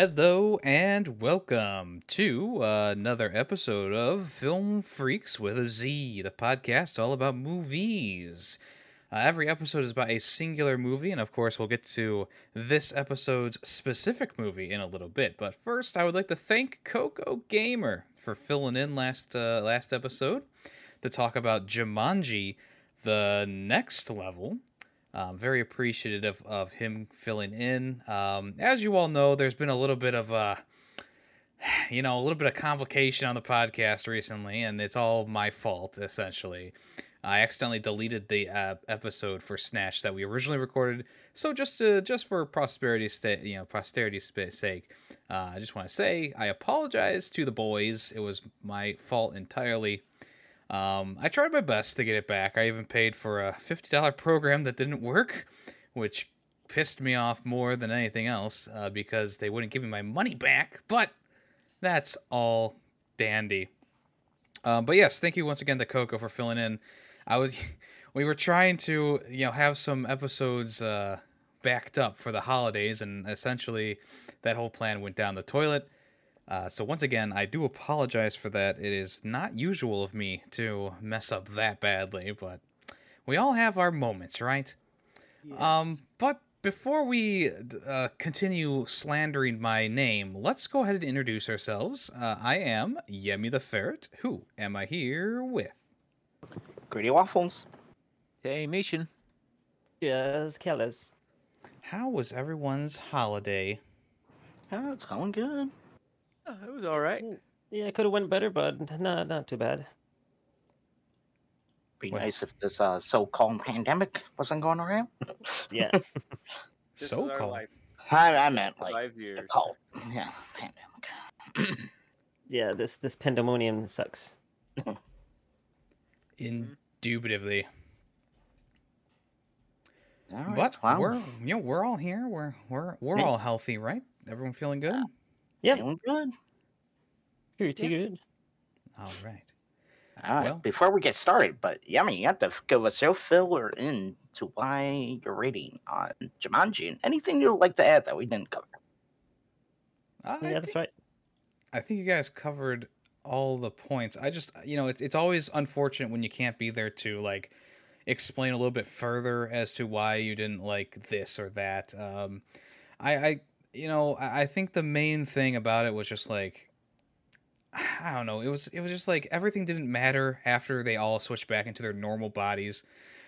Hello and welcome to another episode of Film Freaks with a Z, the podcast all about movies. Every episode is about a singular movie, and of course we'll get to this episode's specific movie in a little bit. But first, I would like to thank Coco Gamer for filling in last episode to talk about Jumanji: The Next Level. Very appreciative of him filling in. As you all know, there's been a little bit of complication on the podcast recently, and it's all my fault essentially. I accidentally deleted the episode for Snatch that we originally recorded. So just for prosperity's sake, I just want to say I apologize to the boys. It was my fault entirely. I tried my best to get it back. I even paid for a $50 program that didn't work, which pissed me off more than anything else because they wouldn't give me my money back, but that's all dandy. But yes, thank you once again to Coco for filling in. We were trying to have some episodes backed up for the holidays, and essentially that whole plan went down the toilet. So once again, I do apologize for that. It is not usual of me to mess up that badly, but we all have our moments, right? Yes. But before we continue slandering my name, let's go ahead and introduce ourselves. I am Yemi the Ferret. Who am I here with? Greedy Waffles. Hey, Mission. Yes, Kellis. How was everyone's holiday? Oh, it's going good. It was all right. Yeah, it could have went better, but not too bad. Be nice if this so-called pandemic wasn't going around. Yeah. So-called. I meant like 5 years. The cult. Yeah, pandemic. Yeah, this pandemonium sucks. Indubitably. All right, but well, we're all here. We're all healthy, right? Everyone feeling good? Yeah. Feeling good. Pretty good. All right. All right. Well, before we get started, but Yemi, you have to give us your filler in to why you're rating on Jumanji and anything you'd like to add that we didn't cover. That's right. I think you guys covered all the points. I just, it's always unfortunate when you can't be there to like explain a little bit further as to why you didn't like this or that. I think the main thing about it was just like, I don't know. It was just like everything didn't matter after they all switched back into their normal bodies.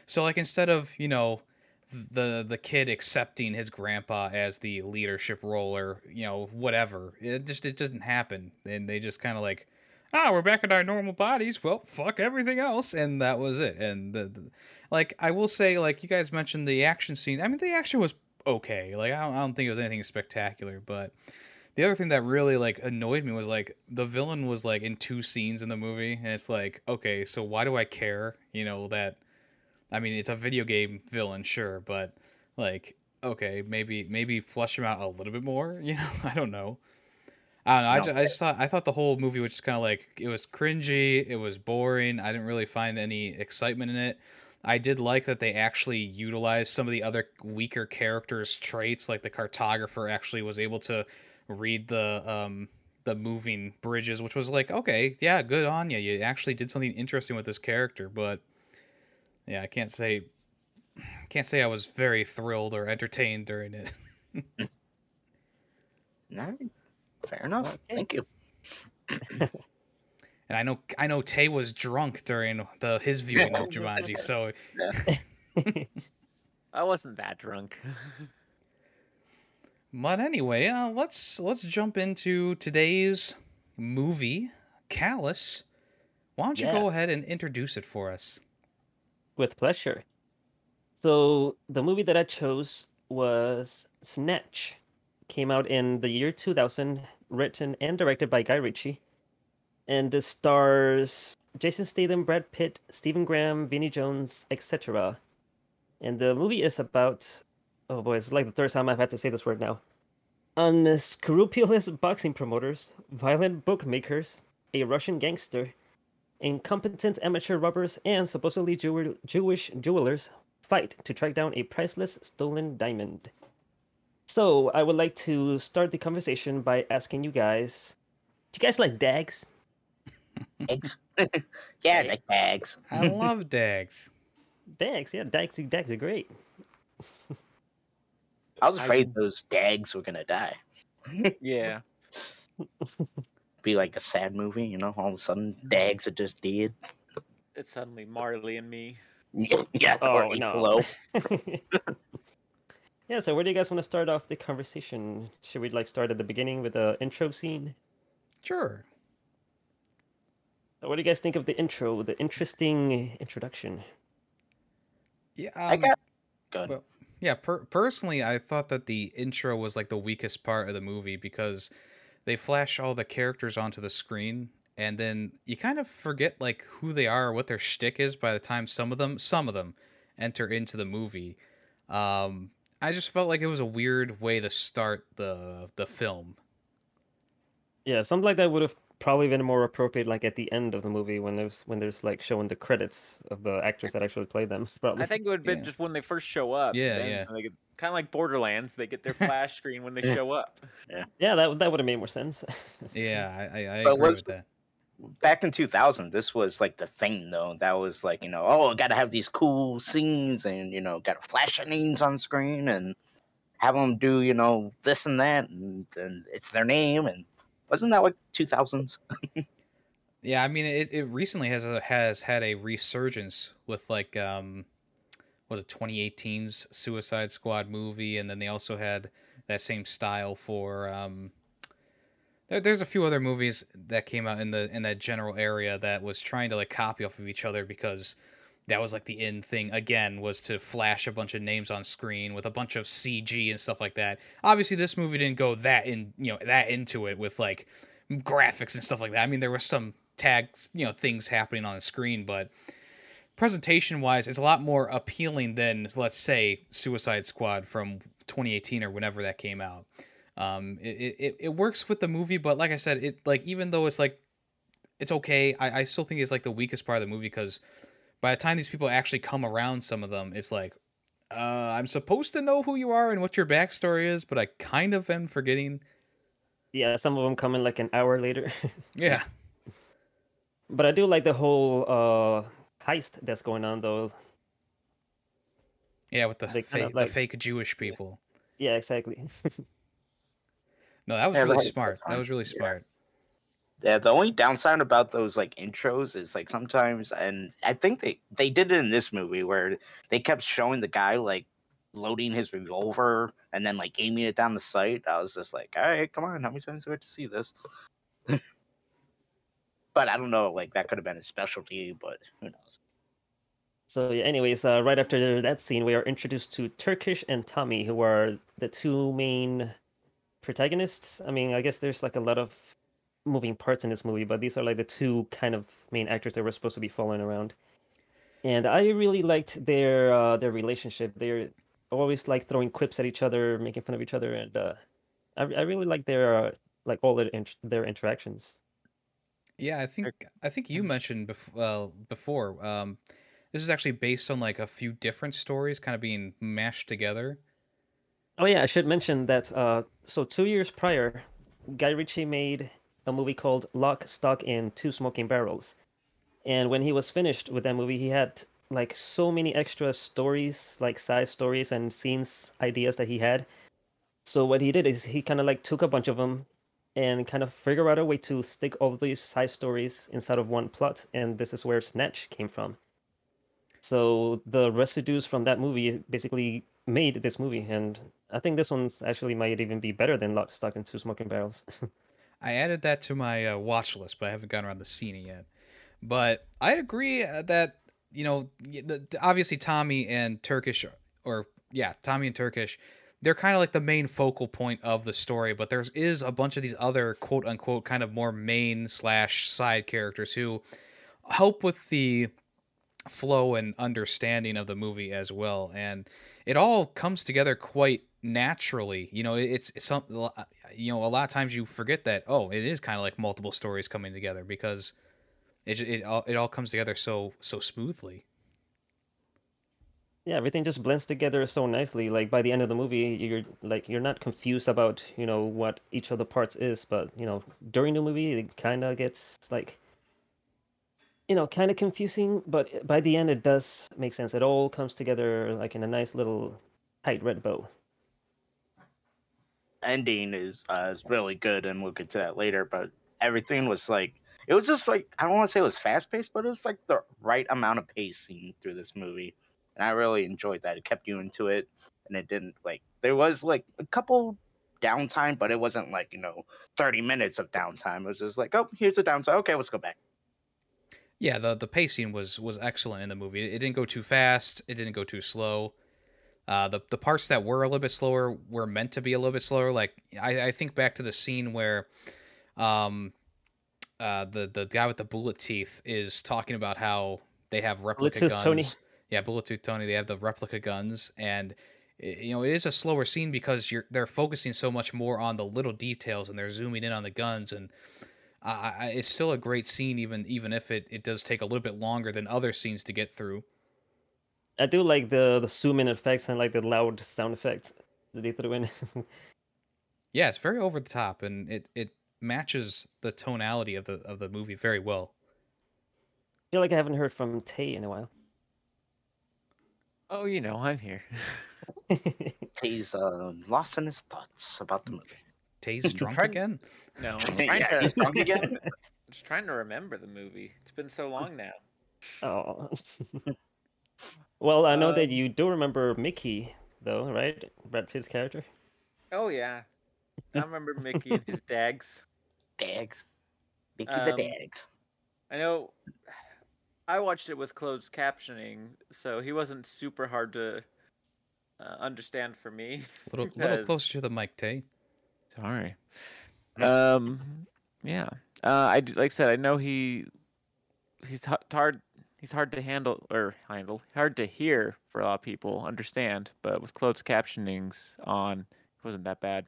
So like instead of, the kid accepting his grandpa as the leadership role or, whatever, it doesn't happen. And they just kind of like, we're back in our normal bodies. Well, fuck everything else. And that was it. And like, I will say, like you guys mentioned the action scene. I mean, the action was okay. Like, I don't think it was anything spectacular, but the other thing that really, like, annoyed me was, like, the villain was, like, in two scenes in the movie, and it's like, okay, so why do I care, that, I mean, it's a video game villain, sure, but, like, okay, maybe flesh him out a little bit more, I don't know. I thought the whole movie was just kind of, like, it was cringy, it was boring, I didn't really find any excitement in it. I did like that they actually utilized some of the other weaker characters' traits, like the cartographer actually was able to read the moving bridges, which was like, okay, yeah, good on you. You actually did something interesting with this character, but yeah, I can't say I was very thrilled or entertained during it. No, fair enough. Thank you. And I know Tay was drunk during his viewing of Jumanji, so I wasn't that drunk. But anyway, let's jump into today's movie, Callous. Why don't you go ahead and introduce it for us? With pleasure. So the movie that I chose was Snatch. Came out in the year 2000, written and directed by Guy Ritchie. And it stars Jason Statham, Brad Pitt, Stephen Graham, Vinnie Jones, etc. And the movie is about, oh boy, it's like the third time I've had to say this word now. Unscrupulous boxing promoters, violent bookmakers, a Russian gangster, incompetent amateur robbers, and supposedly Jewish jewelers fight to track down a priceless stolen diamond. So I would like to start the conversation by asking you guys, do you guys like dags? Dags? Yeah, I like dags. I love dags. Dags, yeah, dags are great. I was afraid those dags were gonna die. Yeah. Be like a sad movie, you know, all of a sudden dags are just dead. It's suddenly Marley and Me. Yeah, oh no. Yeah, so where do you guys want to start off the conversation? Should we like start at the beginning with the intro scene? Sure. So what do you guys think of the intro, the interesting introduction? Yeah, Go ahead. Well, yeah, personally, I thought that the intro was like the weakest part of the movie because they flash all the characters onto the screen, and then you kind of forget like who they are or what their shtick is by the time some of them enter into the movie. I just felt like it was a weird way to start the film. Yeah, something like that would have probably been more appropriate like at the end of the movie when there's like showing the credits of the actors that actually played them. Probably. I think it would have been just when they first show up. Yeah. Kind of like Borderlands, they get their flash screen when they show up. Yeah, that would have made more sense. Yeah, I agree with that. Back in 2000, this was like the thing, though. That was like, you know, oh, gotta have these cool scenes and, you know, gotta flash their names on screen and have them do, you know, this and that, and it's their name. And wasn't that like 2000s? Yeah, I mean, it recently has had a resurgence with like, was it 2018's Suicide Squad movie? And then they also had that same style for, there's a few other movies that came out in that general area that was trying to like copy off of each other because that was like the end thing again was to flash a bunch of names on screen with a bunch of CG and stuff like that. Obviously, this movie didn't go into it with like graphics and stuff like that. I mean, there was some tags, you know, things happening on the screen, but presentation wise, it's a lot more appealing than, let's say, Suicide Squad from 2018 or whenever that came out. It works with the movie, but like I said, it like even though it's like it's okay, I still think it's like the weakest part of the movie because by the time these people actually come around, some of them, it's like I'm supposed to know who you are and what your backstory is, but I kind of am forgetting. Yeah, some of them come in like an hour later. Yeah, but I do like the whole heist that's going on though. Yeah, with the fake Jewish people. Yeah, exactly. No, that was really smart. That was really smart. Yeah, the only downside about those like intros is like sometimes, and I think they did it in this movie where they kept showing the guy like loading his revolver and then like aiming it down the sight. I was just like, all right, come on, how many times do we have to see this? But I don't know, like that could have been a specialty, but who knows. So yeah, anyways, right after that scene, we are introduced to Turkish and Tommy, who are the two main protagonists. I mean, I guess there's like a lot of moving parts in this movie, but these are like the two kind of main actors that were supposed to be following around. And I really liked their relationship. They're always like throwing quips at each other, making fun of each other, and I really liked their interactions. Yeah, I think you mentioned before. This is actually based on like a few different stories, kind of being mashed together. Oh yeah, I should mention that, so 2 years prior, Guy Ritchie made a movie called Lock, Stock, and Two Smoking Barrels. And when he was finished with that movie, he had like so many extra stories, like side stories and scenes, ideas that he had. So what he did is he kind of like took a bunch of them and kind of figured out a way to stick all these side stories inside of one plot. And this is where Snatch came from. So the residues from that movie basically made this movie, and I think this one's actually might even be better than Lock, Stock, and Two Smoking Barrels. I added that to my watch list, but I haven't gotten around to seeing it yet. But I agree that, you know, obviously Tommy and Turkish, they're kind of like the main focal point of the story, but there is a bunch of these other quote-unquote kind of more main/side characters who help with the flow and understanding of the movie as well, and it all comes together quite naturally. You know, it's something, you know, a lot of times you forget that, oh, it is kind of like multiple stories coming together because it all comes together so smoothly. Yeah, everything just blends together so nicely. Like by the end of the movie, you're not confused about, you know, what each of the parts is, but you know, during the movie it kind of gets like, you know, kind of confusing, but by the end it does make sense. It all comes together like in a nice little tight red bow. Ending is really good, and we'll get to that later, but everything was like, it was just like, I don't want to say it was fast-paced, but it was like the right amount of pacing through this movie. And I really enjoyed that. It kept you into it, and it didn't, like, there was, like, a couple downtime, but it wasn't, like, you know, 30 minutes of downtime. It was just like, oh, here's the downtime. Okay, let's go back. Yeah, the pacing was excellent in the movie. It didn't go too fast. It didn't go too slow. The parts that were a little bit slower were meant to be a little bit slower. Like, I think back to the scene where the guy with the bullet teeth is talking about how they have replica guns. Tony. Yeah, Bullet Tooth Tony, they have the replica guns, and you know, it is a slower scene because they're focusing so much more on the little details, and they're zooming in on the guns, and it's still a great scene, even if it does take a little bit longer than other scenes to get through. I do like the zoom in effects and like the loud sound effects that they threw in. Yeah, it's very over the top, and it matches the tonality of the movie very well. I feel like I haven't heard from Tay in a while. Oh, you know, I'm here. Tay's lost in his thoughts about the movie. Tay's drunk again? No. He's drunk again? I'm just trying to remember the movie. It's been so long now. Oh. Well, I know that you do remember Mickey, though, right? Brad Pitt's character? Oh, yeah. I remember Mickey and his dags. Dags. Mickey the dags. I know... I watched it with closed captioning, so he wasn't super hard to understand for me. A little closer to the mic, Tay. Sorry. Yeah. Like I said, I know he's hard. He's hard to handle or hard to hear for a lot of people, understand. But with closed captionings on, it wasn't that bad.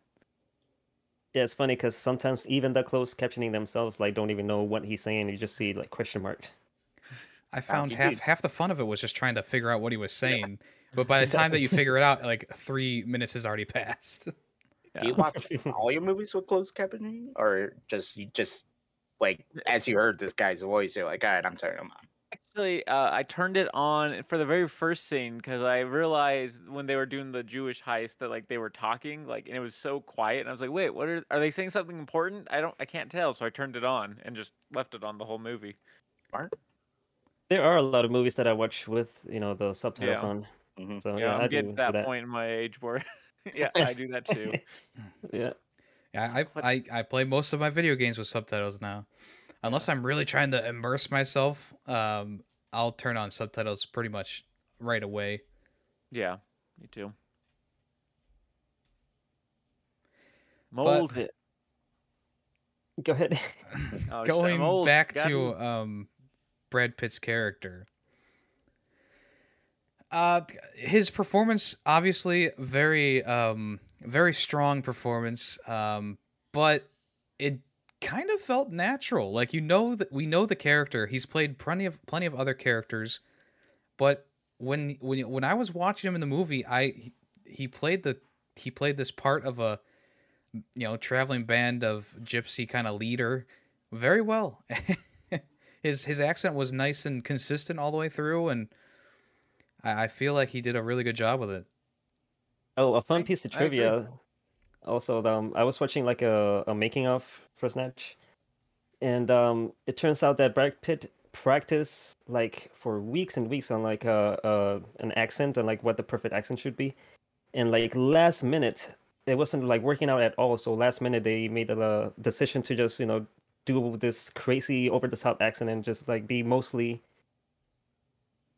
Yeah, it's funny because sometimes even the closed captioning themselves like don't even know what he's saying. You just see like question marks. I found half the fun of it was just trying to figure out what he was saying. Yeah. But by the time that you figure it out, like 3 minutes has already passed. Yeah. Do you watch all your movies with closed captioning? Or you just like, as you heard this guy's voice, you're like, all right, I'm turning them on. Actually, I turned it on for the very first scene because I realized when they were doing the Jewish heist that like they were talking, like, and it was so quiet. And I was like, wait, what are they saying something important? I can't tell. So I turned it on and just left it on the whole movie. Smart. There are a lot of movies that I watch with, you know, the subtitles on. Mm-hmm. So yeah, I'm getting to that point in my age where, yeah, I do that too. Yeah, I play most of my video games with subtitles now, unless I'm really trying to immerse myself. I'll turn on subtitles pretty much right away. Yeah, me too. Mold it. Go ahead. Going back to Brad Pitt's character. His performance, obviously, very strong performance, but it kind of felt natural. Like, you know, that we know the character. He's played plenty of other characters, but when I was watching him in the movie, he played this part of a, you know, traveling band of gypsy kind of leader very well. His accent was nice and consistent all the way through, and I feel like he did a really good job with it. Oh, a fun piece of trivia. Also, I was watching like a making of for Snatch, and it turns out that Brad Pitt practiced like for weeks and weeks on like an accent and like what the perfect accent should be, and like last minute it wasn't like working out at all. So last minute they made a decision to just, you know, do this crazy over-the-top accent and just like be mostly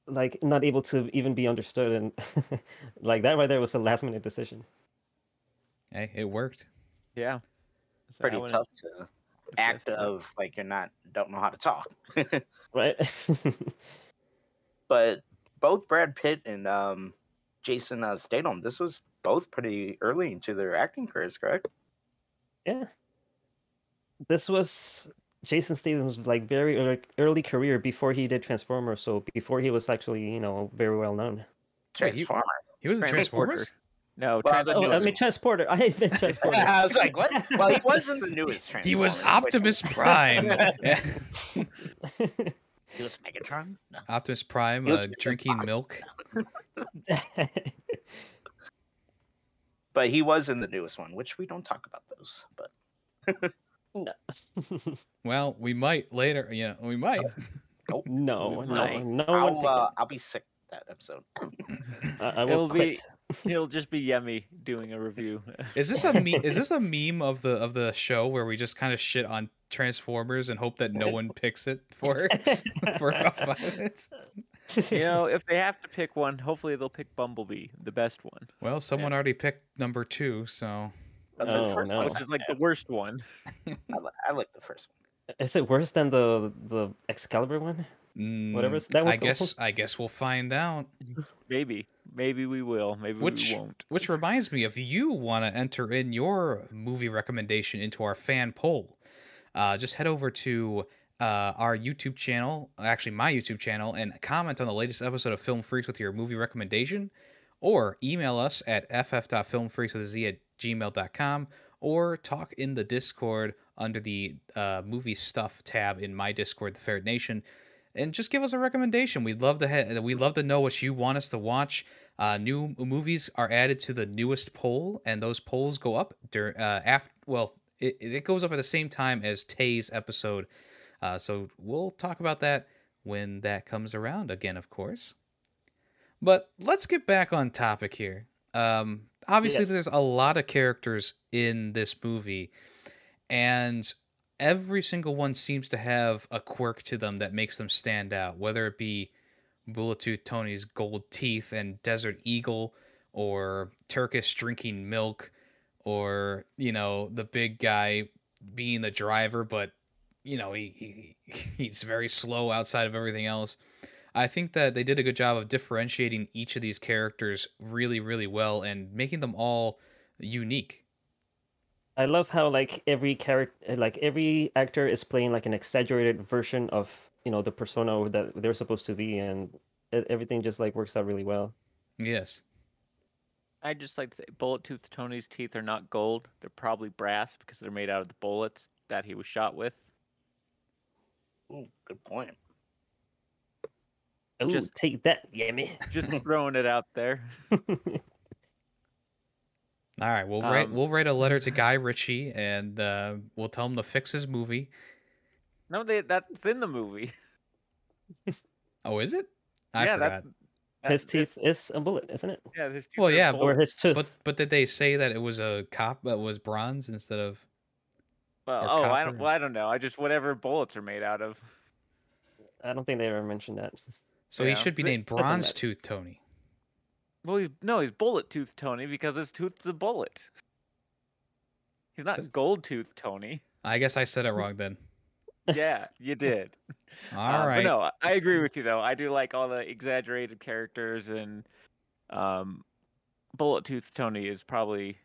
like not able to even be understood, and like that right there was a last-minute decision. Hey, it worked. Yeah, it's pretty tough to act of like you're not don't know how to talk, right? But both Brad Pitt and Jason Statham, this was both pretty early into their acting careers, correct? Yeah. This was Jason Statham's like very early career before he did Transformers, so before he was actually, you know, very well known. Transformer. Wait, he was in Transformers? No, Transporter. I mean, Transporter. I was like, what? Well, he was in the newest Transformers. He was Optimus Prime. He was Megatron? No. Optimus Prime drinking milk. But he was in the newest one, which we don't talk about those. But no. Well, we might later. You know, we might. Nope. No. I'll be sick that episode. I will quit. He'll just be Yemi doing a review. Is this a meme? Is this a meme of the show where we just kind of shit on Transformers and hope that no one picks it for about 5 minutes? You know, if they have to pick one, hopefully they'll pick Bumblebee, the best one. Well, someone already picked number 2, so which is like the worst one. I like the first one. Is it worse than the Excalibur one? Whatever that was. I guess we'll find out. Maybe we will. Maybe we won't. Which reminds me, if you want to enter in your movie recommendation into our fan poll, just head over to our YouTube channel, actually my YouTube channel, and comment on the latest episode of Film Freaks with your movie recommendation, or email us at ff.filmfreakswithaz@gmail.com, or talk in the Discord under the movie stuff tab in my Discord, the Ferret Nation, and just give us a recommendation. We'd love to know what you want us to watch. New movies are added to the newest poll, and those polls go up it goes up at the same time as Tay's episode. So we'll talk about that when that comes around again, of course. But let's get back on topic here. Obviously, There's a lot of characters in this movie, and every single one seems to have a quirk to them that makes them stand out, whether it be Bullet Tooth Tony's gold teeth and Desert Eagle, or Turkish drinking milk, or, you know, the big guy being the driver, but, you know, he's very slow outside of everything else. I think that they did a good job of differentiating each of these characters really, really well and making them all unique. I love how every actor is playing like an exaggerated version of, you know, the persona that they're supposed to be, and everything just like works out really well. Yes. I just like to say, Bullet Tooth Tony's teeth are not gold. They're probably brass because they're made out of the bullets that he was shot with. Oh, good point. Ooh, just take that, Yemi. Just throwing it out there. All right, we'll write a letter to Guy Ritchie, and we'll tell him to fix his movie. No, that's in the movie. Oh, is it? I forgot. His teeth is a bullet, isn't it? Yeah, his teeth. Well, yeah, or his tooth. But did they say that it was a cop that was bronze instead of? Well, I don't know. I just whatever bullets are made out of. I don't think they ever mentioned that. So yeah. He should be named Bronze Tooth Tony. Well, he's Bullet Tooth Tony because his tooth's a bullet. He's not Gold Tooth Tony. I guess I said it wrong then. Yeah, you did. All right. But no, I agree with you though. I do like all the exaggerated characters, and Bullet Tooth Tony is probably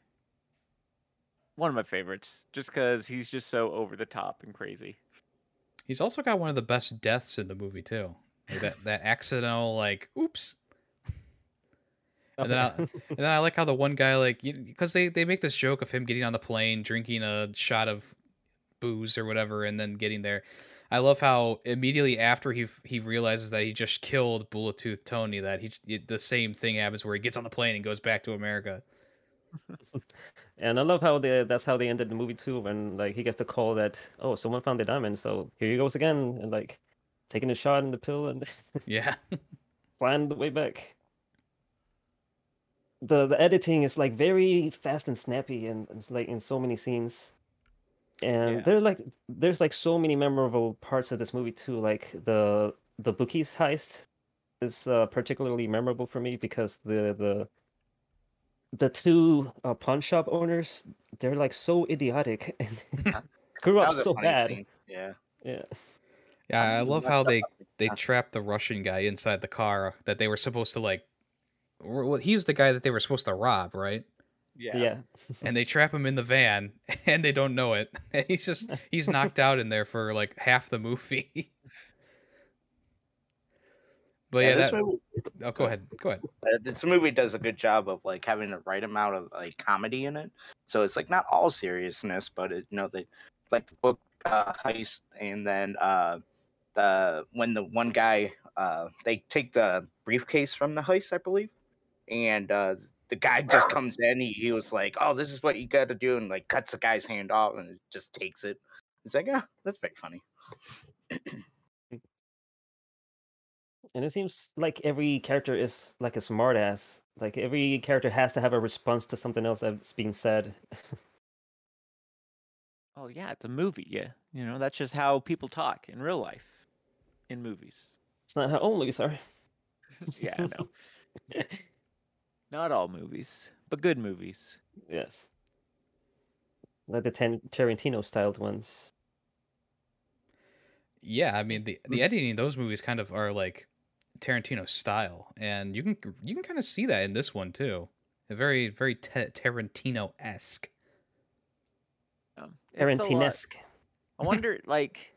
one of my favorites, just because he's just so over the top and crazy. He's also got one of the best deaths in the movie too. Like that accidental, like, oops. And then I like how the one guy, like, because they make this joke of him getting on the plane, drinking a shot of booze or whatever, and then getting there. I love how immediately after he realizes that he just killed Bullet Tooth Tony, that the same thing happens where he gets on the plane and goes back to America. And I love how that's how they ended the movie too, when like he gets the call that, oh, someone found the diamond, so here he goes again, and like taking a shot and the pill and yeah, flying the way back. The editing is like very fast and snappy, and it's like in so many scenes. And there's so many memorable parts of this movie too. Like the bookies heist is particularly memorable for me because the two pawn shop owners, they're like so idiotic and grew up so bad. Scene. Yeah. I love how they trapped the Russian guy inside the car that they were supposed to like. Well, he was the guy that they were supposed to rob, right? Yeah. And they trap him in the van, and they don't know it. And he's knocked out in there for like half the movie. But yeah, this movie. Oh, go ahead. Go ahead. This movie does a good job of like having the right amount of like comedy in it. So it's like not all seriousness, but it, you know, they like the book heist, and then when the one guy they take the briefcase from the heist, I believe, and the guy just comes in. He was like, "Oh, this is what you got to do," and like cuts the guy's hand off and just takes it. It's like, oh, that's pretty funny. And it seems like every character is like a smartass. Like every character has to have a response to something else that's being said. Oh yeah, it's a movie. Yeah, you know, that's just how people talk in real life, in movies. It's not how all movies are. Yeah, no. Not all movies, but good movies. Yes. Like the Tarantino-styled ones. Yeah, I mean the editing in those movies kind of are like Tarantino style, and you can kind of see that in this one too. A very, very Tarantino-esque. Tarantino-esque. I wonder, like,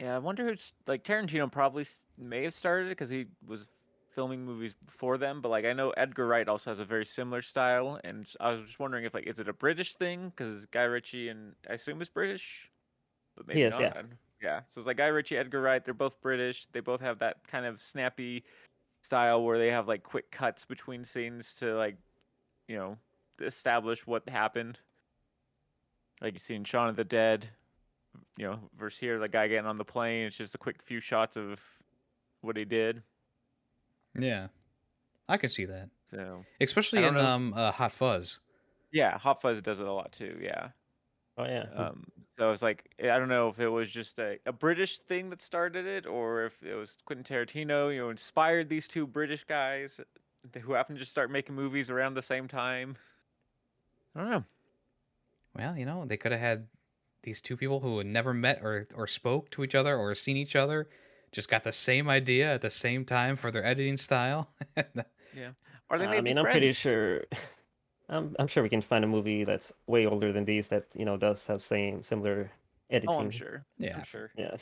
yeah, I wonder who's like Tarantino probably may have started it because he was filming movies before them, but like I know Edgar Wright also has a very similar style, and I was just wondering if like is it a British thing because Guy Ritchie and I assume it's British, but maybe not. Yeah. Yeah, so it's like Guy Ritchie, Edgar Wright, they're both British. They both have that kind of snappy style where they have like quick cuts between scenes to like, you know, establish what happened. Like you see in Shaun of the Dead, you know, versus here, the guy getting on the plane. It's just a quick few shots of what he did. Yeah, I could see that. So especially in Hot Fuzz. Yeah, Hot Fuzz does it a lot too, yeah. Oh yeah. So it's like I don't know if it was just a British thing that started it, or if it was Quentin Tarantino, you know, inspired these two British guys who happened to just start making movies around the same time. I don't know. Well, you know, they could have had these two people who had never met or spoke to each other or seen each other, just got the same idea at the same time for their editing style. Yeah. Or they maybe friends. I'm pretty sure. I'm sure we can find a movie that's way older than these that, you know, does have similar editing. Oh, I'm sure. Yeah, I'm sure. Yeah.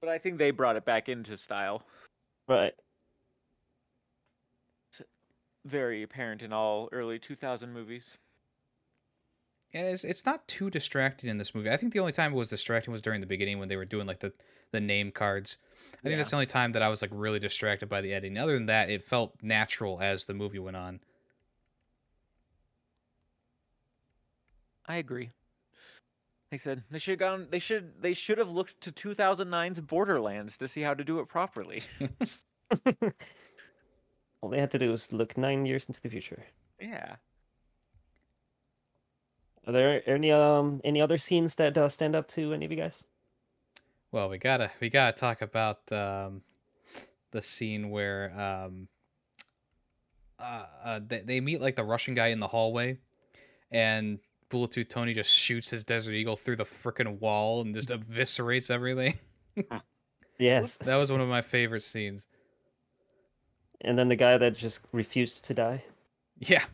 But I think they brought it back into style. Right. It's very apparent in all early 2000 movies. And it's not too distracting in this movie. I think the only time it was distracting was during the beginning when they were doing like the name cards. I think that's the only time that I was like really distracted by the editing. Other than that, it felt natural as the movie went on. I agree. They said they should have gone. They should have looked to 2009's Borderlands to see how to do it properly. All they had to do was look 9 years into the future. Yeah. Are there any other scenes that stand up to any of you guys? Well, we gotta talk about the scene where they meet like the Russian guy in the hallway, and Bullet Tooth Tony just shoots his Desert Eagle through the frickin' wall and just eviscerates everything. Yes. That was one of my favorite scenes. And then the guy that just refused to die. Yeah.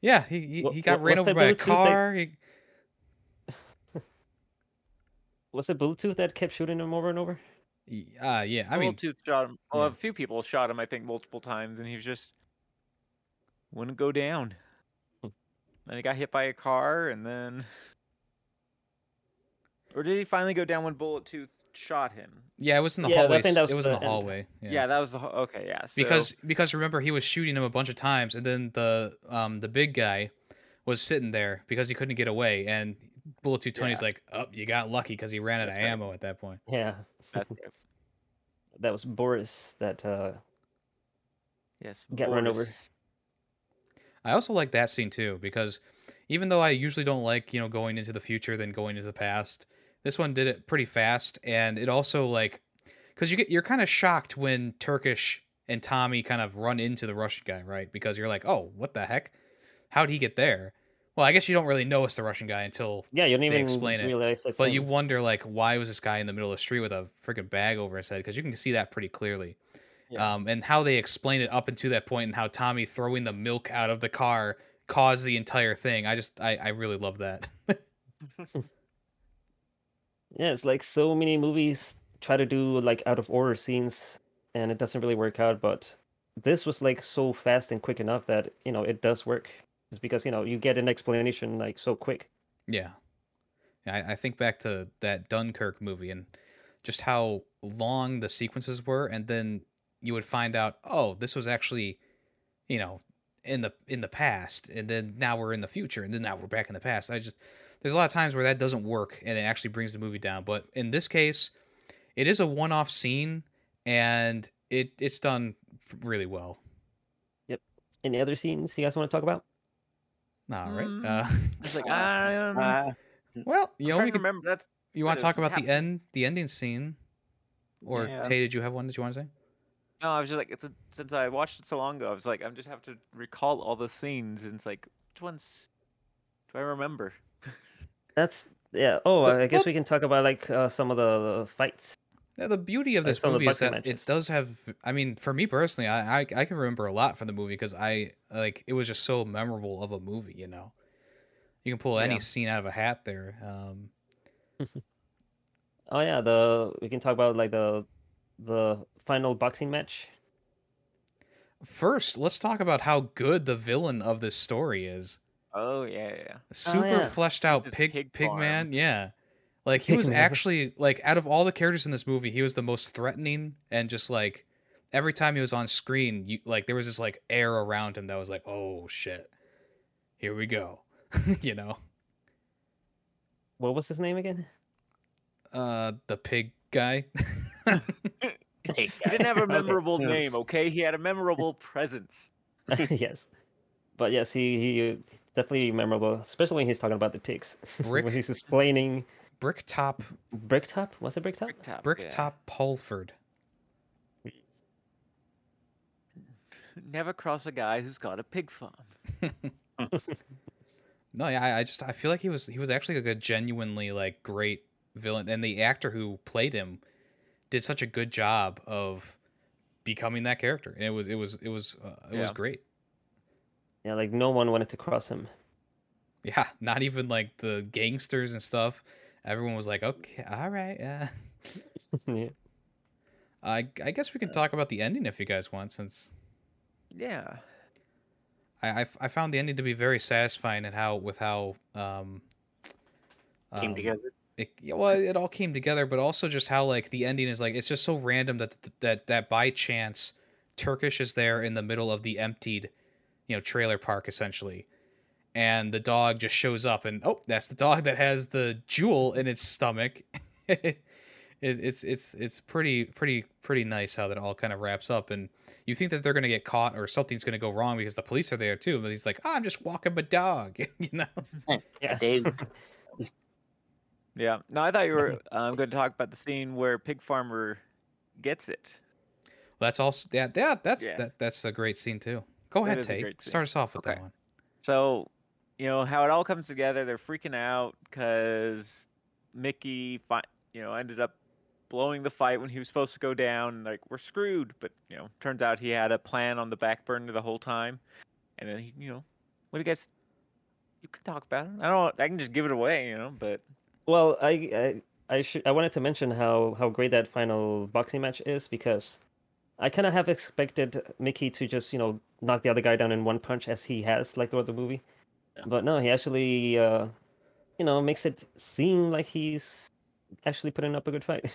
Yeah, he got ran over by a car. Was it Bullet Tooth that kept shooting him over and over? Yeah, I mean... Bullet Tooth shot him. Well, a few people shot him, I think, multiple times, and he was just... wouldn't go down. And he got hit by a car, and then... Or did he finally go down when Bullet Tooth shot him? Yeah, it was in the hallway. I think that was in the hallway. Yeah. Yeah, that was the... Okay, yeah. So... Because remember, he was shooting him a bunch of times, and then the big guy was sitting there because he couldn't get away, and Bullet Tooth Tony's like, oh, you got lucky because he ran out of ammo at that point. Yeah. That was Boris that got run over. I also like that scene too, because even though I usually don't like, you know, going into the future than going into the past, this one did it pretty fast, and it also like, because you're kind of shocked when Turkish and Tommy kind of run into the Russian guy, right? Because you're like, oh, what the heck? How'd he get there? Well, I guess you don't really know it's the Russian guy until you don't even explain it. But you wonder like, why was this guy in the middle of the street with a freaking bag over his head? Because you can see that pretty clearly. Yeah. And how they explain it up until that point, and how Tommy throwing the milk out of the car caused the entire thing. I really love that. Yeah, it's like so many movies try to do like out of order scenes and it doesn't really work out, but this was like so fast and quick enough that, you know, it does work. It's because, you know, you get an explanation like so quick. Yeah. I think back to that Dunkirk movie and just how long the sequences were, and then you would find out, oh, this was actually, you know, in the past, and then now we're in the future, and then now we're back in the past. There's a lot of times where that doesn't work and it actually brings the movie down. But in this case, it is a one-off scene and it's done really well. Yep. Any other scenes you guys want to talk about? All right. Well, you know, you want to talk about the ending scene, or Tay, did you have one that you want to say? No, I was just like, since I watched it so long ago, I was like, I'm just have to recall all the scenes, and it's like, which ones do I remember? That's Oh, I guess we can talk about like some of the fights. Yeah, the beauty of this movie is that it does have. I mean, for me personally, I can remember a lot from the movie because it was just so memorable of a movie. You know, you can pull any scene out of a hat there. Oh yeah, we can talk about like the final boxing match. First, let's talk about how good the villain of this story is. Oh yeah, yeah. Fleshed out pig man. Yeah, like he was actually like, out of all the characters in this movie, he was the most threatening, and just like every time he was on screen, there was this like air around him that was like, oh shit, here we go. You know. What was his name again? The pig guy. He didn't have a memorable name, okay? He had a memorable presence. Yes. But yes, he definitely memorable, especially when he's talking about the pigs. When he's explaining Bricktop. Bricktop? Was it Bricktop? Bricktop Pulford. Never cross a guy who's got a pig farm. No, yeah, I feel like he was actually like a genuinely like great villain, and the actor who played him did such a good job of becoming that character, and it was great. Yeah, like no one wanted to cross him. Yeah, not even like the gangsters and stuff. Everyone was like, okay, all right, yeah. Yeah. I guess we can talk about the ending if you guys want, since. Yeah. I found the ending to be very satisfying, and how came together. It all came together, but also just how like the ending is like, it's just so random that by chance Turkish is there in the middle of the emptied, you know, trailer park essentially, and the dog just shows up, and oh, that's the dog that has the jewel in its stomach. It's pretty nice how that all kind of wraps up, and you think that they're gonna get caught or something's gonna go wrong because the police are there too, but he's like, oh, I'm just walking my dog. You know. Yeah. Yeah. No, I thought you were going to talk about the scene where Pig Farmer gets it. Well, that's also that's a great scene too. Go ahead, Tate. Start us off with that one. So, you know how it all comes together. They're freaking out because Mickey, ended up blowing the fight when he was supposed to go down, and like, we're screwed. But you know, turns out he had a plan on the back burner the whole time. And then he, what do you guys? You can talk about it. I can just give it away, but. Well, I wanted to mention how great that final boxing match is, because I kind of have expected Mickey to just knock the other guy down in one punch, as he has like throughout the movie, but no, he actually makes it seem like he's actually putting up a good fight.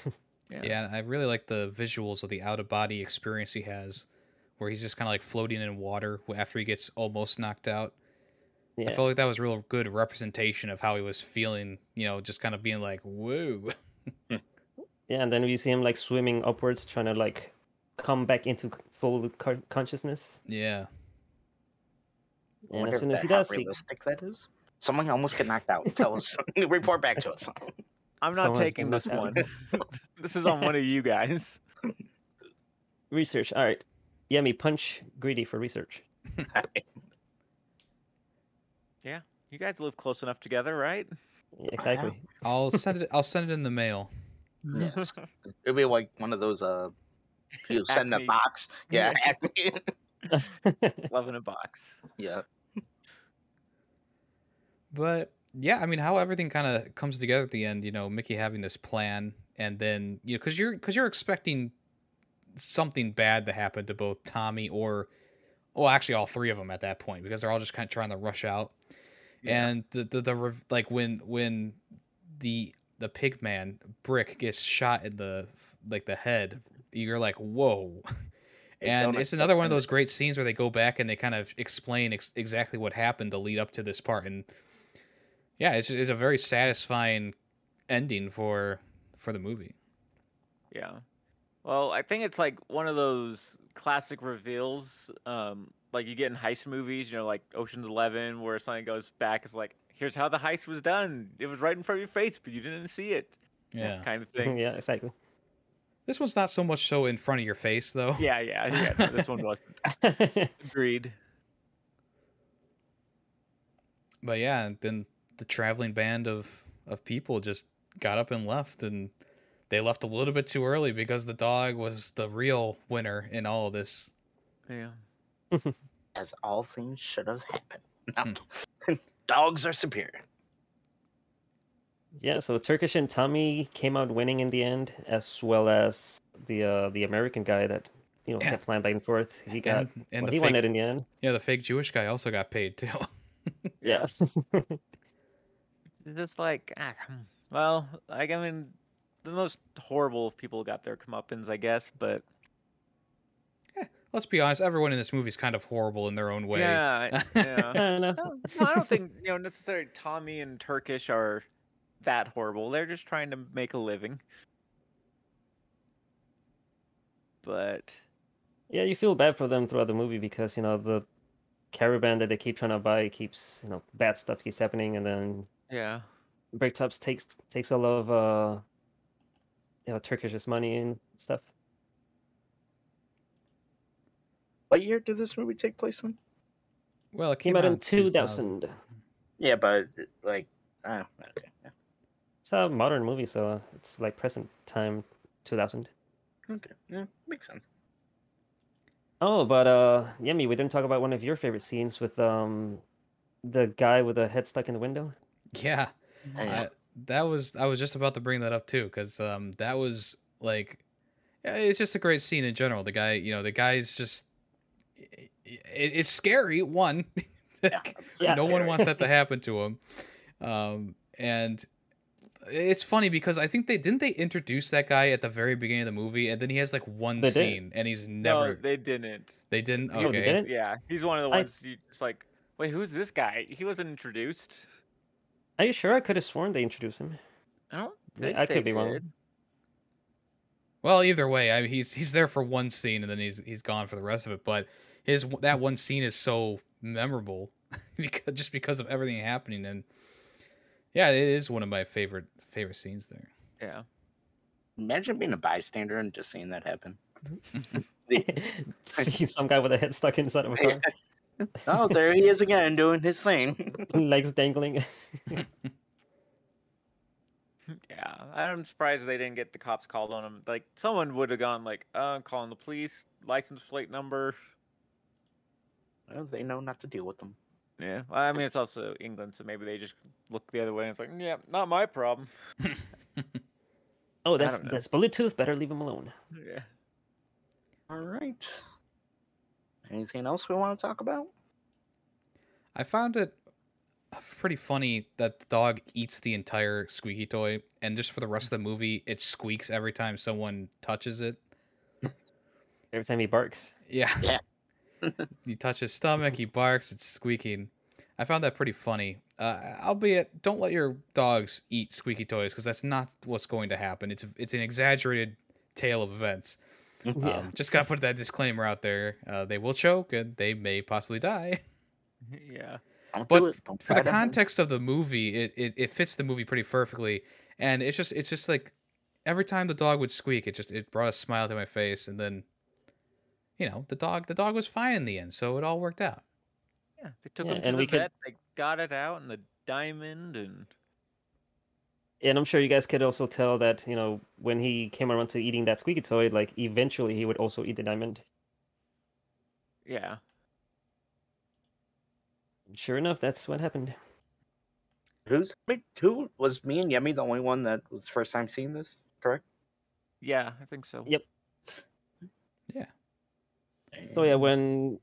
Yeah, I really like the visuals of the out of body experience he has, where he's just kind of like floating in water after he gets almost knocked out. Yeah. I felt like that was real good representation of how he was feeling, just kind of being like, whoa. Yeah, and then we see him like swimming upwards, trying to like come back into full consciousness. Yeah. And as soon as he does, how realistic that is. Someone almost get knocked out. Tell us. Report back to us. I'm not taking this one. This is on one of you guys. Research. All right. Yemi, punch Greedy for research. Yeah, you guys live close enough together, right? Exactly. I'll send it in the mail. Yes. It'll be like one of those send in a box. Yeah. Love in a box. Yeah. But yeah, I mean, how everything kind of comes together at the end, Mickey having this plan, and then, because you're expecting something bad that happened to both Tommy or, well, actually all three of them at that point, because they're all just kind of trying to rush out. Yeah. And the like when the pig man Brick gets shot in the like the head, you're like, whoa. And it's another one of those great scenes where they go back and they kind of explain exactly what happened to lead up to this part. And yeah, it's a very satisfying ending for the movie. Yeah. Well, I think it's like one of those classic reveals, like you get in heist movies, you know, like Ocean's 11, where something goes back. It's like, here's how the heist was done. It was right in front of your face, but you didn't see it. Yeah. That kind of thing. Yeah, exactly. This one's not so much so in front of your face, though. Yeah. This one wasn't. Agreed. But yeah, then the traveling band of people just got up and left, and they left a little bit too early because the dog was the real winner in all of this. Yeah. As all things should have happened. No. Dogs are superior. Yeah, so Turkish and Tommy came out winning in the end, as well as the American guy that, you know, kept flying back and forth. He got and well, he won it in the end. Yeah, the fake Jewish guy also got paid too. Yeah. Just like, well, like, I mean, the most horrible of people got their comeuppance, I guess, but let's be honest, everyone in this movie is kind of horrible in their own way. Yeah. I don't think, you know, necessarily Tommy and Turkish are that horrible. They're just trying to make a living. But yeah, you feel bad for them throughout the movie because, you know, the caravan that they keep trying to buy keeps, you know, bad stuff keeps happening, and then Bricktops takes all of you know, Turkish's money and stuff. What year did this movie take place in? Well, it came out in 2000. Yeah, but like, okay. It's a modern movie, so it's like present time, 2000. Okay, yeah, makes sense. Oh, but Yemi, we didn't talk about one of your favorite scenes with the guy with the head stuck in the window. Yeah, I was just about to bring that up too, because that was like, it's just a great scene in general. The guy, you know, the guy's just, it's scary. One, no one wants that to happen to him. And it's funny because I think they introduce that guy at the very beginning of the movie, and then he has like one scene, and he's never. No, they didn't. They didn't. Okay. They didn't? Yeah, he's one of the ones you just like. Wait, who's this guy? He wasn't introduced. Are you sure? I could have sworn they introduced him. I don't think I could be wrong. Well, either way, I mean, he's there for one scene, and then he's gone for the rest of it. But that one scene is so memorable, because of everything happening. And yeah, it is one of my favorite scenes there. Yeah. Imagine being a bystander and just seeing that happen. See some guy with a head stuck inside of a car. Yeah. Oh, there he is again doing his thing. Legs dangling. Yeah, I'm surprised they didn't get the cops called on him. Like, someone would have gone like, I'm calling the police, license plate number. Well, they know not to deal with them. Yeah, well, I mean, it's also England, so maybe they just look the other way and it's like, yeah, not my problem. Oh, that's Bullet Tooth. Better leave him alone. Yeah. All right. Anything else we want to talk about? I found it pretty funny that the dog eats the entire squeaky toy, and just for the rest of the movie, it squeaks every time someone touches it. Every time he barks. Yeah. Yeah. You touch his stomach, he barks, it's squeaking. I found that pretty funny. Albeit, don't let your dogs eat squeaky toys, because that's not what's going to happen. It's an exaggerated tale of events. Yeah. Just got to put that disclaimer out there. They will choke, and they may possibly die. Yeah. But for the context of the movie, it fits the movie pretty perfectly. And it's just like, every time the dog would squeak, it brought a smile to my face, and then, you know, the dog was fine in the end, so it all worked out. Yeah, they took him to the vet, they got it out, and the diamond, and I'm sure you guys could also tell that, you know, when he came around to eating that squeaky toy, like, eventually he would also eat the diamond. Yeah. And sure enough, that's what happened. Who was me and Yemi the only one that was first time seeing this, correct? Yeah, I think so. Yep. So yeah, when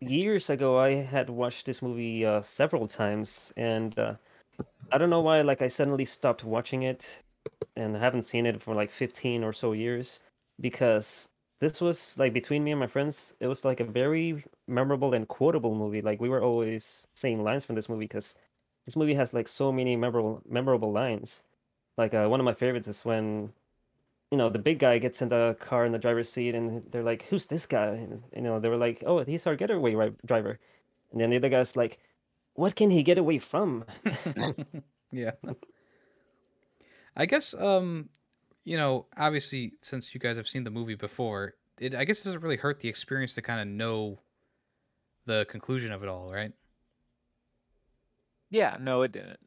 years ago I had watched this movie several times, and I don't know why, like, I suddenly stopped watching it, and I haven't seen it for like 15 or so years, because this was, like, between me and my friends, it was like a very memorable and quotable movie. Like, we were always saying lines from this movie, because this movie has, like, so many memorable lines. Like, one of my favorites is when, you know, the big guy gets in the car in the driver's seat, and they're like, "Who's this guy?" And, you know, they were like, "Oh, he's our getaway driver." And then the other guy's like, "What can he get away from?" Yeah. I guess, you know, obviously, since you guys have seen the movie before, I guess it doesn't really hurt the experience to kind of know the conclusion of it all, right? Yeah, no, it didn't.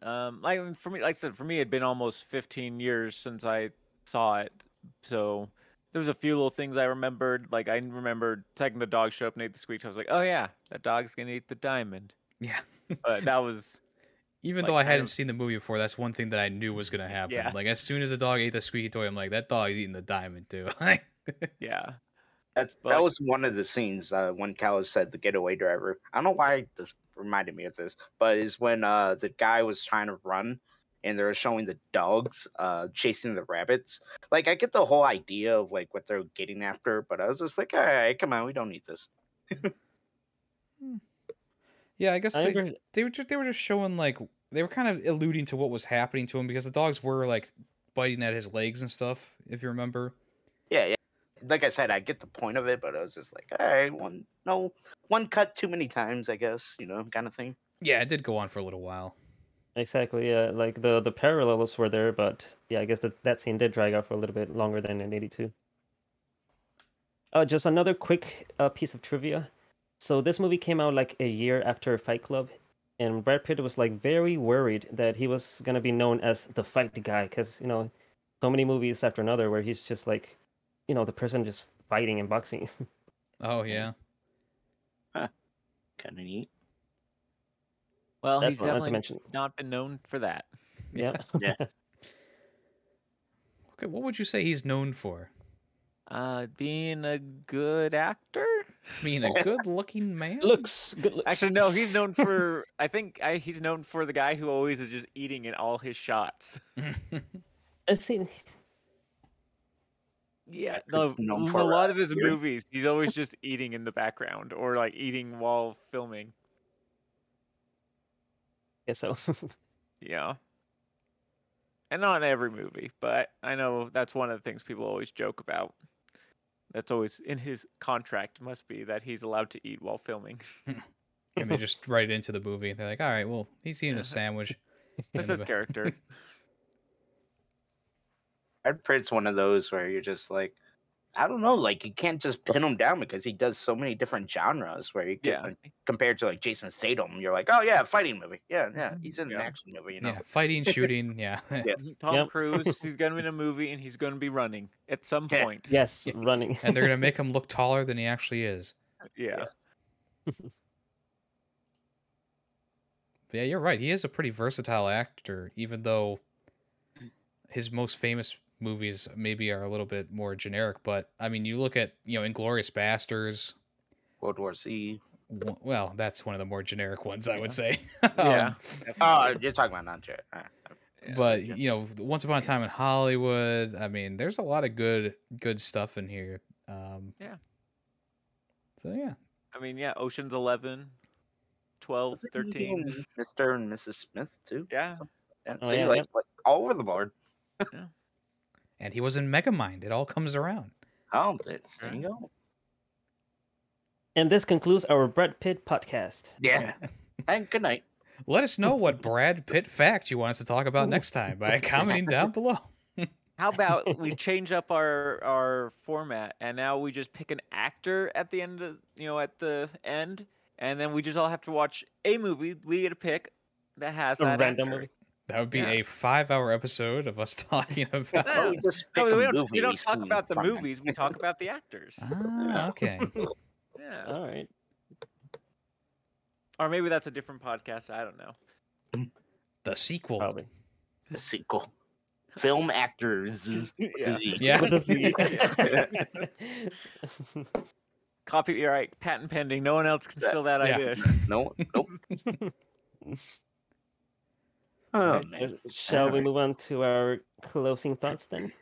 Like, for me, like I said, for me, it'd been almost 15 years since I saw it, so there was a few little things I remembered. Like, I remembered taking the dog show up and ate the squeak. I was like, "Oh yeah, that dog's gonna eat the diamond." Yeah, but that was. Even though I hadn't seen the movie before, that's one thing that I knew was going to happen. Yeah. Like, as soon as the dog ate the squeaky toy, I'm like, that dog's eating the diamond, too. Yeah. That was one of the scenes when Callis said the getaway driver. I don't know why this reminded me of this, but it's when the guy was trying to run, and they were showing the dogs chasing the rabbits. Like, I get the whole idea of, like, what they're getting after, but I was just like, all right, come on, we don't need this. Yeah, I guess they were just showing, like, they were kind of alluding to what was happening to him, because the dogs were, like, biting at his legs and stuff, if you remember. Yeah, yeah. Like I said, I get the point of it, but I was just like, all right, one cut too many times, I guess, you know, kind of thing. Yeah, it did go on for a little while. Exactly, yeah. Like, the parallels were there, but, yeah, I guess that scene did drag out for a little bit longer than in 82. Just another quick piece of trivia. So this movie came out like a year after Fight Club, and Brad Pitt was like very worried that he was going to be known as the fight guy, because, you know, so many movies after another where he's just like, you know, the person just fighting and boxing. Oh, yeah. Huh. Kind of neat. Well, that's he's definitely not been known for that. Yeah. Yeah. Okay, what would you say he's known for? Being a good actor? Being a good-looking man? Good looks. Actually, no, he's known for... he's known for the guy who always is just eating in all his shots. Yeah, a lot of his movies, he's always just eating in the background, or, like, eating while filming. Yeah, so... Yeah. And not in every movie, but I know that's one of the things people always joke about. That's always in his contract, must be that he's allowed to eat while filming. And they just write it into the movie. They're like, all right, well, he's eating a sandwich. That's his character. Brad Pitt's one of those where you're just like, I don't know, like, you can't just pin him down, because he does so many different genres where you can, compared to, like, Jason Statham, you're like, oh, yeah, fighting movie. Yeah, yeah, he's in an action movie, you know. Yeah, fighting, shooting, yeah. Tom Cruise, he's going to be in a movie, and he's going to be running at some point. Yes, running. And they're going to make him look taller than he actually is. Yeah. Yeah, you're right. He is a pretty versatile actor, even though his most famous movies maybe are a little bit more generic, but I mean, you look at, you know, Inglorious Bastards, World War Z. Well, that's one of the more generic ones, I would say. Yeah. You're talking about not generic. But you know, Once Upon a Time in Hollywood. I mean, there's a lot of good stuff in here. Yeah. So yeah. I mean, yeah, Ocean's 11, 12, 13, Mr. and Mrs. Smith too. Yeah. So, like all over the board. Yeah. And he was in Megamind. It all comes around. Oh, there you go. And this concludes our Brad Pitt podcast. Yeah. And good night. Let us know what Brad Pitt fact you want us to talk about next time by commenting down below. How about we change up our format, and now we just pick an actor at the end of, you know, at the end, and then we just all have to watch a movie we get to pick that has a random actor. Movie. That would be a 5-hour episode of us talking about... we don't talk about the movies. We talk about the actors. Ah, okay. Yeah. All right. Or maybe that's a different podcast. I don't know. The sequel. Probably. The sequel. Film actors. Yeah. Yeah. Copyright, patent pending. No one else can steal that idea. No, nope. Oh, man. Shall we move on to our closing thoughts then?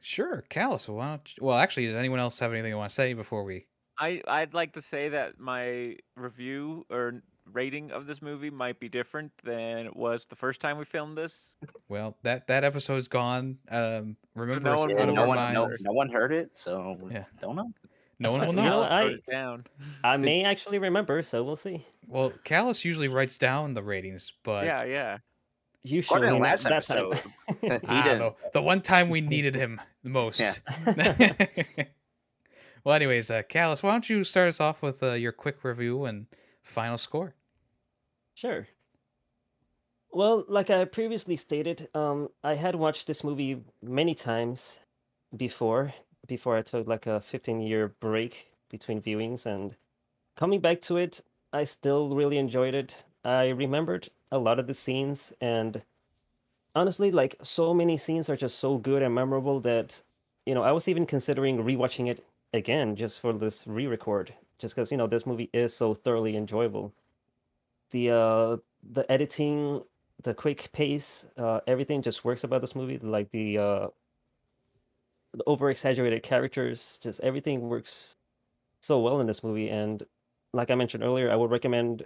Sure, Callus. Why don't you, well, actually, does anyone else have anything they want to say before we? I'd like to say that my review or rating of this movie might be different than it was the first time we filmed this. Well, that episode's gone. Remember, no, no one heard it, so don't know. No one will know. I may actually remember, so we'll see. Well, Callus usually writes down the ratings, but yeah. You should have last episode. The one time we needed him the most. Yeah. Well, anyways, Callus, why don't you start us off with your quick review and final score? Sure. Well, like I previously stated, I had watched this movie many times before I took like a 15-year break between viewings, and coming back to it, I still really enjoyed it. I remembered a lot of the scenes, and honestly, like, so many scenes are just so good and memorable that, you know, I was even considering rewatching it again just for this re-record, just because, you know, this movie is so thoroughly enjoyable. The editing, the quick pace, everything just works about this movie. Like the over-exaggerated characters, just everything works so well in this movie. And like I mentioned earlier, I would recommend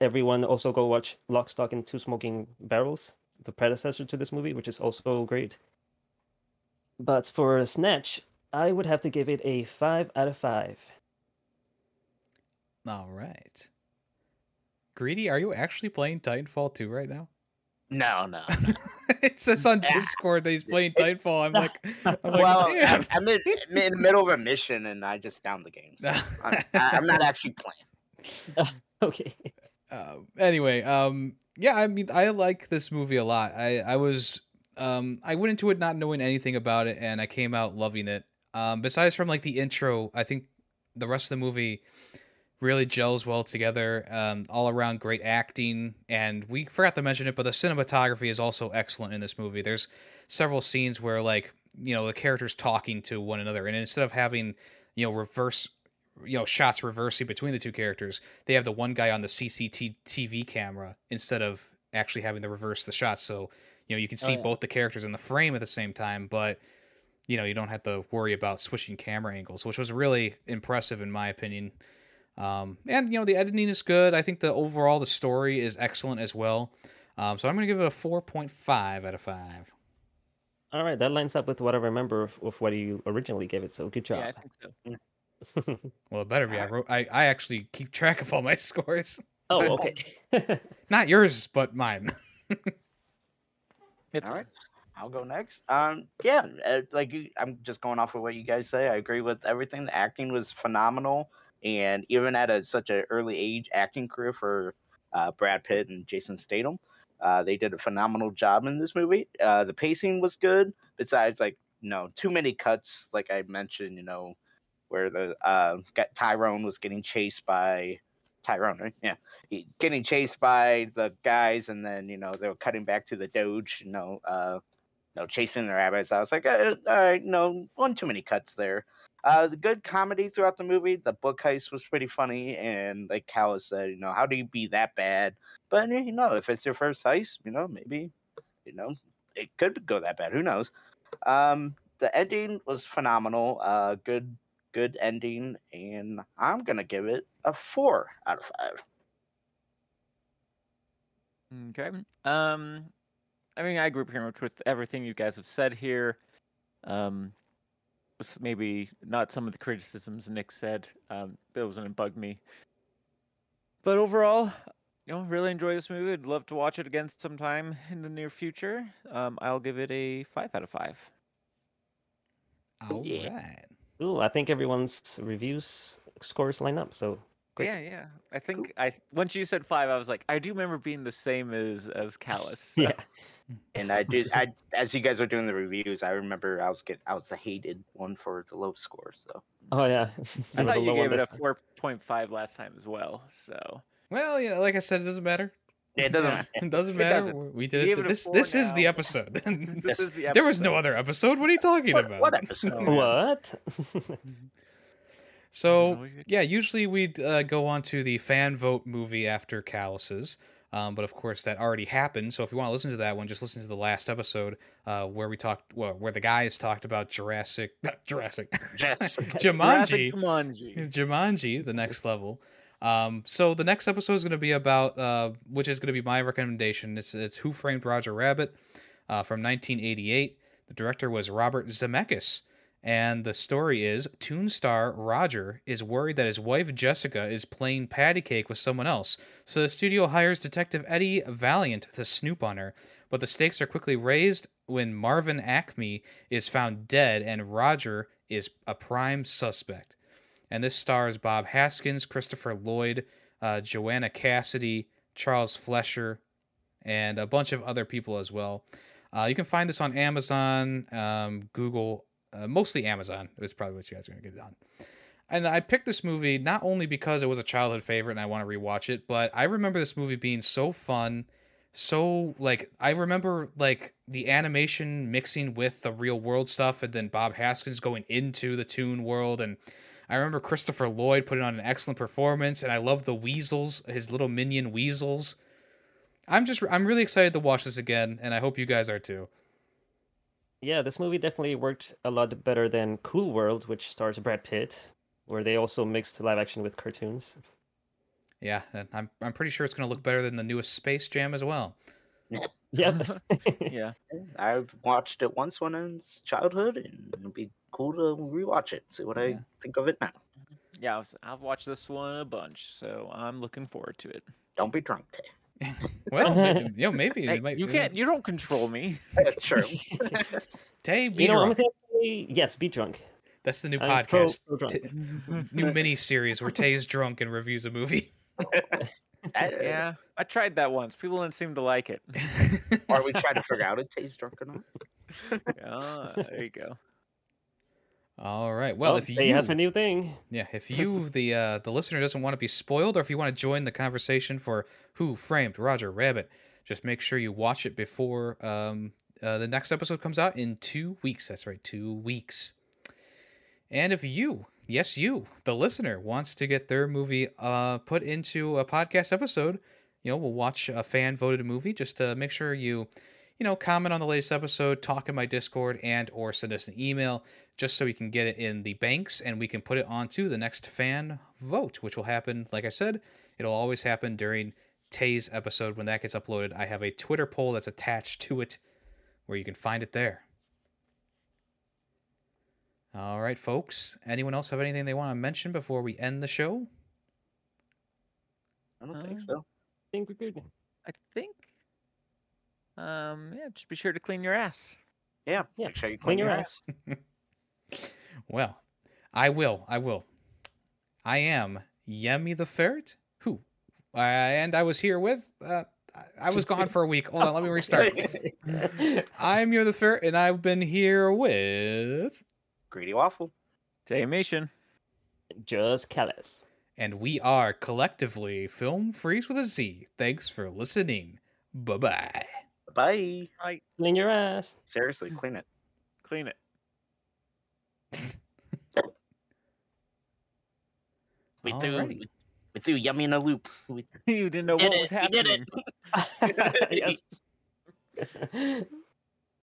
everyone also go watch Lock, Stock, and Two Smoking Barrels, the predecessor to this movie, which is also great. But for Snatch, I would have to give it a 5 out of 5. All right. Greedy, are you actually playing Titanfall 2 right now? No. It says on Discord that he's playing Titanfall. I'm like, well, damn. I'm in the middle of a mission, and I just downed the game. So I'm not actually playing. Okay. Anyway, yeah, I mean, I like this movie a lot. I went into it not knowing anything about it, and I came out loving it. Besides from like the intro, I think the rest of the movie really gels well together. All around great acting, and we forgot to mention it, but the cinematography is also excellent in this movie. There's several scenes where, like, you know, the characters talking to one another, and instead of having, you know, shots reversing between the two characters, they have the one guy on the CCTV camera instead of actually having to reverse the shots. So, you know, you can see both the characters in the frame at the same time, but, you know, you don't have to worry about switching camera angles, which was really impressive in my opinion. And, you know, the editing is good. I think the story is excellent as well. So I'm going to give it a 4.5 out of 5. All right. That lines up with what I remember of what you originally gave it. So good job. Yeah, I think so. Yeah. Well, it better be. I actually keep track of all my scores. Oh, okay. Not yours, but mine. All right. I'll go next. I'm just going off of what you guys say. I agree with everything. The acting was phenomenal. And even at such an early age, acting career for Brad Pitt and Jason Statham, they did a phenomenal job in this movie. The pacing was good. Besides, like, you know, too many cuts, like I mentioned, you know, where the Tyrone was getting chased by Tyrone, right? Yeah, getting chased by the guys, and then, you know, they were cutting back to the Doge, chasing the rabbits. I was like, all right, no, one too many cuts there. The good comedy throughout the movie. The book heist was pretty funny, and like Callus said, you know, how do you be that bad? But, you know, if it's your first heist, you know, maybe, you know, it could go that bad. Who knows? The ending was phenomenal. Good ending, and I'm gonna give it a 4 out of 5. Okay. I mean, I agree pretty much with everything you guys have said here. Maybe not some of the criticisms Nick said. Those wouldn't bug me. But overall, you know, really enjoy this movie. I'd love to watch it again sometime in the near future. I'll give it a 5 out of 5. All right. Ooh, I think everyone's scores line up. So great. Yeah. I think cool. Once you said 5, I was like, I do remember being the same as Callus. So. Yeah. And I as you guys were doing the reviews, I remember I was the hated one for the low score. So. Oh yeah. I thought you gave it a 4.5 last time as well. So. Well, you know, like I said, it doesn't matter. It doesn't matter. It doesn't matter. We did it. This is the episode. This is the episode. There was no other episode. What are you talking about? What episode? What? So, yeah, usually we'd go on to the fan vote movie after Calluses. But, of course, that already happened. So if you want to listen to that one, just listen to the last episode where we talked, well, where the guys talked about Jumanji, the next level. So the next episode is going to be about, which is going to be my recommendation. It's Who Framed Roger Rabbit from 1988. The director was Robert Zemeckis. And the story is, Toon Star Roger is worried that his wife Jessica is playing patty cake with someone else, so the studio hires Detective Eddie Valiant to snoop on her. But the stakes are quickly raised when Marvin Acme is found dead and Roger is a prime suspect. And this stars Bob Hoskins, Christopher Lloyd, Joanna Cassidy, Charles Fleischer, and a bunch of other people as well. You can find this on Amazon, Google. Mostly Amazon is probably what you guys are going to get it on. And I picked this movie not only because it was a childhood favorite and I want to rewatch it, but I remember this movie being so fun. So, like, I remember, like, the animation mixing with the real world stuff and then Bob Hoskins going into the Toon World. And I remember Christopher Lloyd putting on an excellent performance. And I love the weasels, his little minion weasels. I'm really excited to watch this again. And I hope you guys are too. Yeah, this movie definitely worked a lot better than Cool World, which stars Brad Pitt, where they also mixed live action with cartoons. Yeah, and I'm pretty sure it's going to look better than the newest Space Jam as well. Yeah. Yeah. I've watched it once when I was childhood, and it'll be cool to rewatch it, see what I think of it now. Yeah, I've watched this one a bunch, so I'm looking forward to it. Don't be drunk, Tay. Well, maybe, you know, maybe hey, might, you can't. You don't control me. That's true. Tay, be drunk. Yes, be drunk. That's the new podcast, new mini series where Tay's drunk and reviews a movie. Yeah, I tried that once. People didn't seem to like it. Or we tried to figure out if Tay's drunk or not. There you go. All right. Well, if you has a new thing. Yeah, if you the listener doesn't want to be spoiled, or if you want to join the conversation for Who Framed Roger Rabbit, just make sure you watch it before the next episode comes out in 2 weeks. That's right, 2 weeks. And if you, yes, you, the listener, wants to get their movie put into a podcast episode, you know, we'll watch a fan voted movie. Just to make sure you know, comment on the latest episode, talk in my Discord, and or send us an email just so we can get it in the banks and we can put it onto the next fan vote, which will happen, like I said, it'll always happen during Tay's episode. When that gets uploaded, I have a Twitter poll that's attached to it where you can find it there. All right, folks. Anyone else have anything they want to mention before we end the show? I don't think so. I think we're good. I think. Yeah, just be sure to clean your ass. Yeah. Make sure you clean your ass. Well, I will. I am Yemi the Ferret, who, and I was here with, I was gone for a week. Hold on, let me restart. I'm Yemi the Ferret, and I've been here with... Greedy Waffle. Taymation. Just Callis. And we are collectively Film Freaks with a Z. Thanks for listening. Bye-bye. Bye. Clean your ass. Seriously, clean it. Clean it. we threw Yummy in a loop. You didn't know what was happening. Yes.